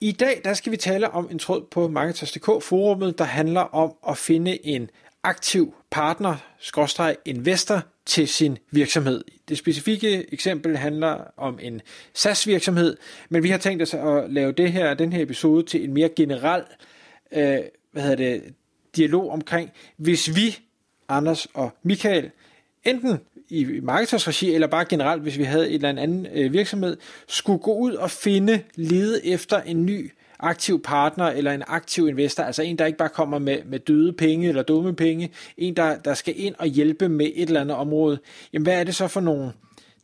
I dag der skal vi tale om en tråd på marketers.dk-forummet, der handler om at finde en aktiv partner/investor til sin virksomhed. Det specifikke eksempel handler om en SaaS-virksomhed, men vi har tænkt os at lave den her episode til en mere generel dialog omkring, hvis vi, Anders og Michael, enten i marketers regi eller bare generelt, hvis vi havde et eller andet virksomhed, skulle gå ud og lede efter en ny aktiv partner eller en aktiv investor, altså en, der ikke bare kommer med døde penge eller dumme penge, en, der skal ind og hjælpe med et eller andet område. Jamen, hvad er det så for nogle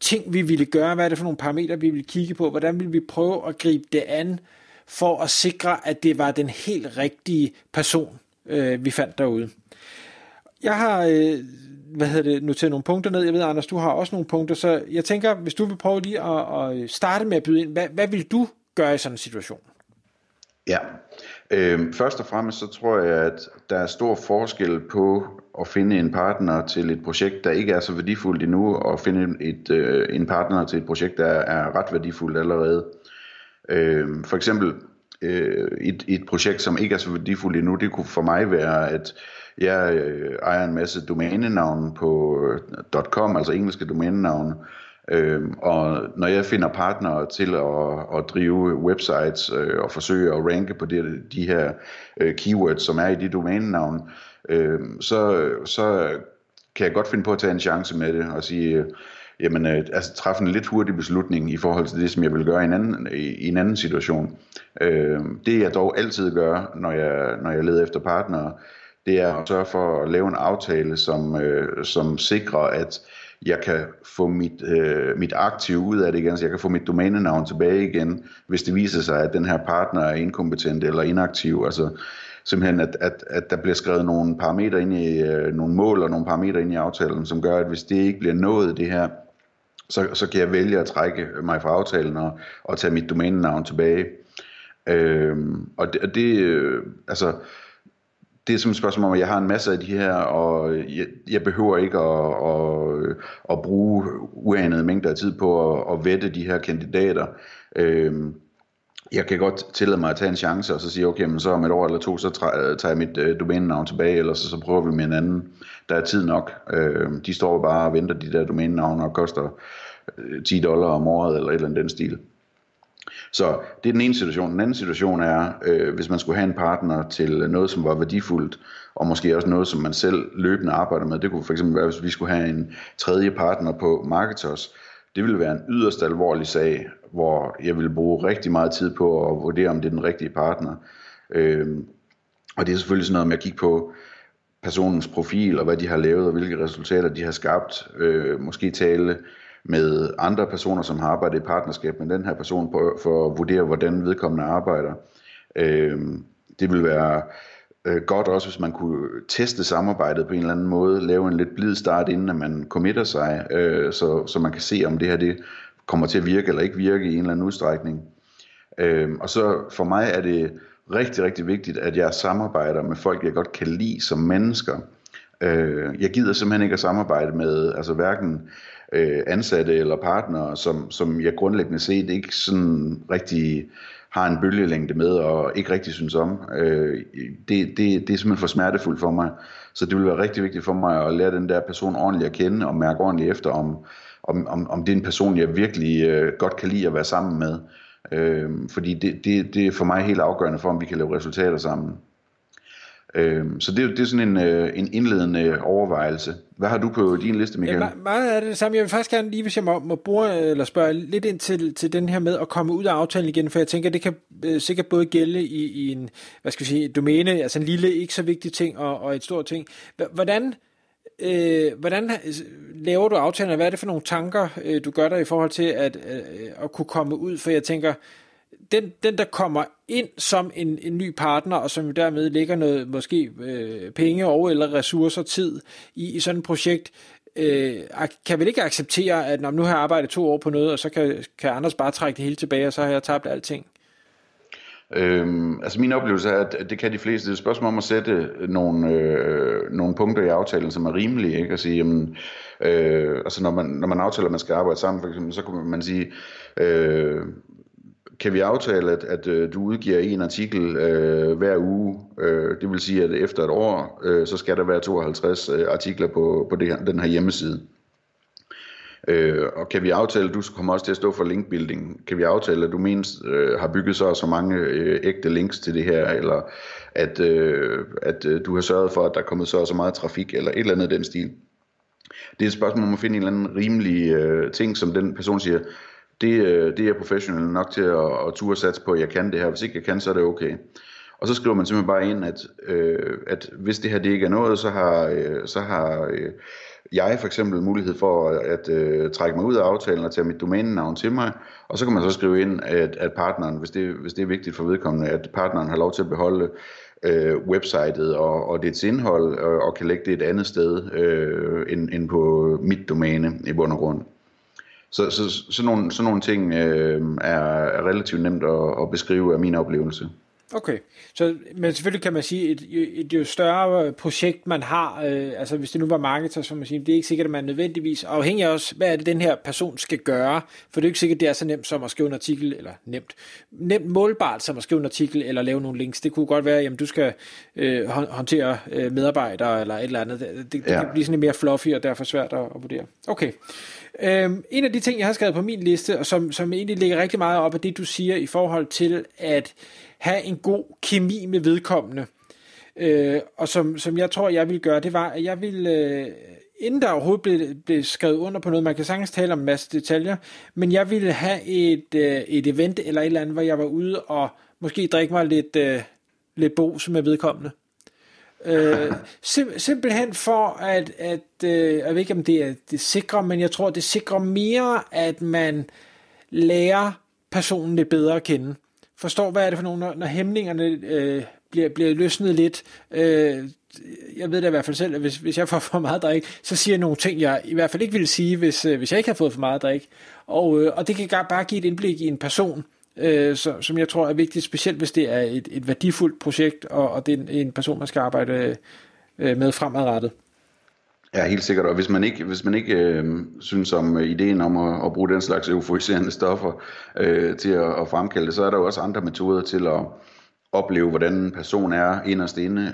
ting, vi ville gøre? Hvad er det for nogle parametre, vi ville kigge på? Hvordan ville vi prøve at gribe det an for at sikre, at det var den helt rigtige person, vi fandt derude? Jeg har noteret nogle punkter ned. Jeg ved, Anders, du har også nogle punkter, så jeg tænker, hvis du vil prøve lige at starte med at byde ind, hvad vil du gøre i sådan en situation? Ja, først og fremmest så tror jeg, at der er stor forskel på at finde en partner til et projekt, der ikke er så værdifuldt endnu, og finde en partner til et projekt, der er ret værdifuldt allerede. For eksempel et projekt, som ikke er så værdifuldt endnu, det kunne for mig være, at jeg ejer en masse domænenavne på .com, altså engelske domænenavne. Og når jeg finder partnere til at drive websites og forsøge at ranke på de her keywords, som er i de domænenavne, så kan jeg godt finde på at tage en chance med det og sige, træffe en lidt hurtig beslutning i forhold til det, som jeg vil gøre i en anden situation. Det jeg dog altid gør, når jeg leder efter partnere, det er at sørge for at lave en aftale, som sikrer, at jeg kan få mit aktiv ud af det igen, så jeg kan få mit domænenavn tilbage igen, hvis det viser sig, at den her partner er inkompetent eller inaktiv. Altså simpelthen, at der bliver skrevet nogle parametre ind i nogle mål og nogle parametre ind i aftalen, som gør, at hvis det ikke bliver nået det her, så kan jeg vælge at trække mig fra aftalen og tage mit domænenavn tilbage. Det er som et spørgsmål om, at jeg har en masse af de her, og jeg behøver ikke at bruge uanede mængder af tid på at vette de her kandidater. Jeg kan godt tillade mig at tage en chance og så sige, okay, men så om et år eller to, så tager jeg mit domænenavn tilbage, eller så prøver vi med en anden. Der er tid nok. De står bare og venter, de der domænenavne, og koster $10 om året, eller et eller andet den stil. Så det er den ene situation. Den anden situation er, hvis man skulle have en partner til noget, som var værdifuldt, og måske også noget, som man selv løbende arbejder med. Det kunne fx være, hvis vi skulle have en tredje partner på Marketers. Det ville være en yderst alvorlig sag, hvor jeg ville bruge rigtig meget tid på at vurdere, om det er den rigtige partner. Og det er selvfølgelig sådan noget med at kigge på personens profil, og hvad de har lavet, og hvilke resultater de har skabt. Måske tale med andre personer, som har arbejdet i partnerskab med den her person, for at vurdere, hvordan vedkommende arbejder. Det ville være godt også, hvis man kunne teste samarbejdet på en eller anden måde, lave en lidt blid start, inden at man committer sig, så man kan se, om det her det kommer til at virke eller ikke virke i en eller anden udstrækning. Og så for mig er det rigtig, rigtig vigtigt, at jeg samarbejder med folk, jeg godt kan lide som mennesker. Jeg gider simpelthen ikke at samarbejde med, altså hverken ansatte eller partnere, som jeg grundlæggende set ikke sådan rigtig har en bølgelængde med og ikke rigtig synes om. Det er simpelthen for smertefuldt for mig. Så det vil være rigtig vigtigt for mig at lære den der person ordentligt at kende og mærke ordentligt efter, om det er en person, jeg virkelig godt kan lide at være sammen med. Fordi det er for mig helt afgørende for, om vi kan lave resultater sammen. Så det er sådan en indledende overvejelse. Hvad har du på din liste, Michael? Ja, meget af det samme. Jeg vil faktisk gerne lige, hvis jeg må bruge eller spørge lidt ind til den her med at komme ud af aftalen igen, for jeg tænker, det kan sikkert både gælde i en, domæne, altså en lille, ikke så vigtig ting og et stort ting. Hvordan laver du aftalen, og hvad er det for nogle tanker, du gør dig i forhold til at kunne komme ud? For jeg tænker, Den, der kommer ind som en ny partner, og som dermed lægger noget, måske penge over eller ressourcer, tid i sådan et projekt, kan vel ikke acceptere, at nu har jeg arbejdet 2 år på noget, og så kan Anders bare trække det hele tilbage, og så har jeg tabt alting? Altså min oplevelse er, at det kan de fleste. Det er et spørgsmål om at sætte nogle punkter i aftalen, som er rimelige, ikke? At sige, jamen, altså når man aftaler, at man skal arbejde sammen, for eksempel, så kunne man sige, kan vi aftale, at du udgiver en artikel hver uge, det vil sige, at efter et år, så skal der være 52 artikler på den her hjemmeside. Og kan vi aftale, at du kommer også til at stå for linkbuilding? Kan vi aftale, at du mindst har bygget så mange ægte links til det her, eller at du har sørget for, at der er kommet så meget trafik, eller et eller andet den stil? Det er et spørgsmål om at finde en eller anden rimelig ting, som den person siger, det er jeg professionel nok til at turde satse på, at jeg kan det her. Hvis ikke jeg kan, så er det okay. Og så skriver man simpelthen bare ind, at hvis det her det ikke er noget, så har jeg for eksempel mulighed for at trække mig ud af aftalen og tage mit domænenavn til mig, og så kan man så skrive ind, at partneren, hvis det er vigtigt for vedkommende, at partneren har lov til at beholde websitet og dets indhold, og kan lægge det et andet sted end på mit domæne i bund og grund. Så nogle ting er relativt nemt at beskrive af min oplevelse. Okay, men selvfølgelig kan man sige, at et større projekt man har, altså hvis det nu var marketer, så man siger, det er ikke sikkert, at man nødvendigvis, afhængig af også, hvad er det, den her person skal gøre, for det er ikke sikkert, det er så nemt som at skrive en artikel, eller nemt målbart som at skrive en artikel, eller lave nogle links. Det kunne godt være, at du skal håndtere medarbejdere, eller et eller andet. Det kan blive sådan mere fluffy, og derfor svært at vurdere. Okay. En af de ting, jeg har skrevet på min liste, og som egentlig ligger rigtig meget op af det, du siger i forhold til at have en god kemi med vedkommende, og som jeg tror, jeg ville gøre, det var, at jeg ville, inden der overhovedet blev skrevet under på noget, man kan sagtens tale om en masse detaljer, men jeg ville have et event eller et eller andet, hvor jeg var ude og måske drikke mig lidt bose med vedkommende. Simpelthen for at jeg ved ikke om det sikrer, men jeg tror det sikrer mere, at man lærer personen lidt bedre at kende, forstår hvad er det for nogle, når hæmningerne bliver løsnet lidt. Jeg ved da i hvert fald selv, at hvis jeg får for meget drik, så siger jeg nogle ting, jeg i hvert fald ikke ville sige, hvis jeg ikke har fået for meget drik, og det kan bare give et indblik i en person, som jeg tror er vigtigt, specielt hvis det er et værdifuldt projekt, og det er en person, man skal arbejde med fremadrettet. Ja, helt sikkert. Og hvis man ikke synes om ideen om at bruge den slags euforiserende stoffer til at fremkalde det, så er der jo også andre metoder til at opleve, hvordan en person er inderst inde.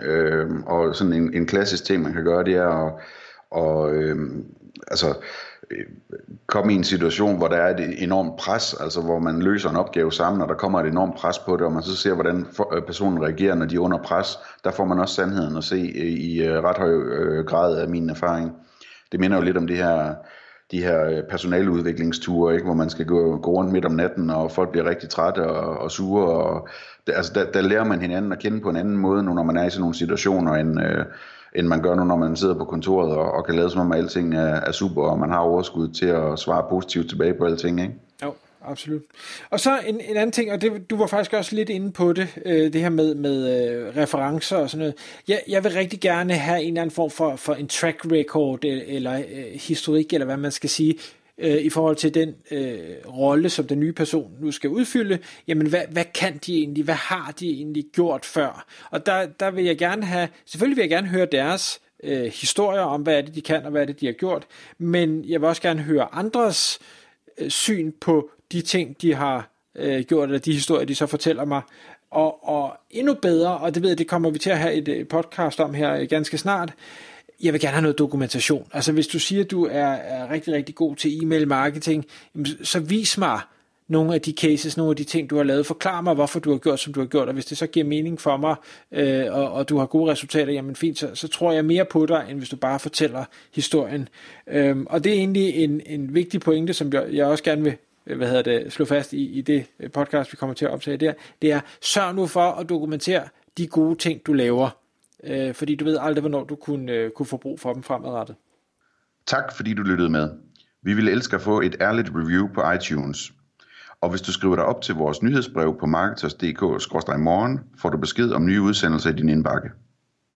Og sådan en klassisk ting, man kan gøre, det er at komme i en situation, hvor der er et enormt pres, altså hvor man løser en opgave sammen, og der kommer et enormt pres på det, og man så ser, hvordan personen reagerer, når de er under pres. Der får man også sandheden at se i ret høj grad af min erfaring. Det minder jo lidt om de her personaleudviklingsture, ikke? Hvor man skal gå rundt midt om natten, og folk bliver rigtig trætte og sure. Og altså der lærer man hinanden at kende på en anden måde, når man er i sådan nogle situationer, end man gør nu, når man sidder på kontoret og kan lade som om, at alting er super, og man har overskud til at svare positivt tilbage på alting, ikke? Jo, absolut. Og så en anden ting, og det, du var faktisk også lidt inde på det her med referencer og sådan noget. Jeg vil rigtig gerne have en eller anden form for en track record, eller historik, eller hvad man skal sige, i forhold til den rolle, som den nye person nu skal udfylde. Jamen, hvad kan de egentlig? Hvad har de egentlig gjort før? Og der vil jeg gerne have, selvfølgelig vil jeg gerne høre deres historier om, hvad er det, de kan, og hvad er det, de har gjort. Men jeg vil også gerne høre andres syn på de ting, de har gjort, eller de historier, de så fortæller mig. Og endnu bedre, og det ved jeg, det kommer vi til at have et podcast om her ganske snart, jeg vil gerne have noget dokumentation. Altså hvis du siger, at du er rigtig, rigtig god til e-mail marketing, så vis mig nogle af de cases, nogle af de ting, du har lavet. Forklar mig, hvorfor du har gjort, som du har gjort, og hvis det så giver mening for mig, og du har gode resultater, jamen fint, så tror jeg mere på dig, end hvis du bare fortæller historien. Og det er egentlig en vigtig pointe, som jeg også gerne vil slå fast i det podcast, vi kommer til at optage der. Det er, sørg nu for at dokumentere de gode ting, du laver. Fordi du ved aldrig, hvornår du kunne få brug for dem fremadrettet. Tak fordi du lyttede med. Vi ville elske at få et ærligt review på iTunes. Og hvis du skriver dig op til vores nyhedsbrev på marketers.dk/morgen, får du besked om nye udsendelser i din indbakke.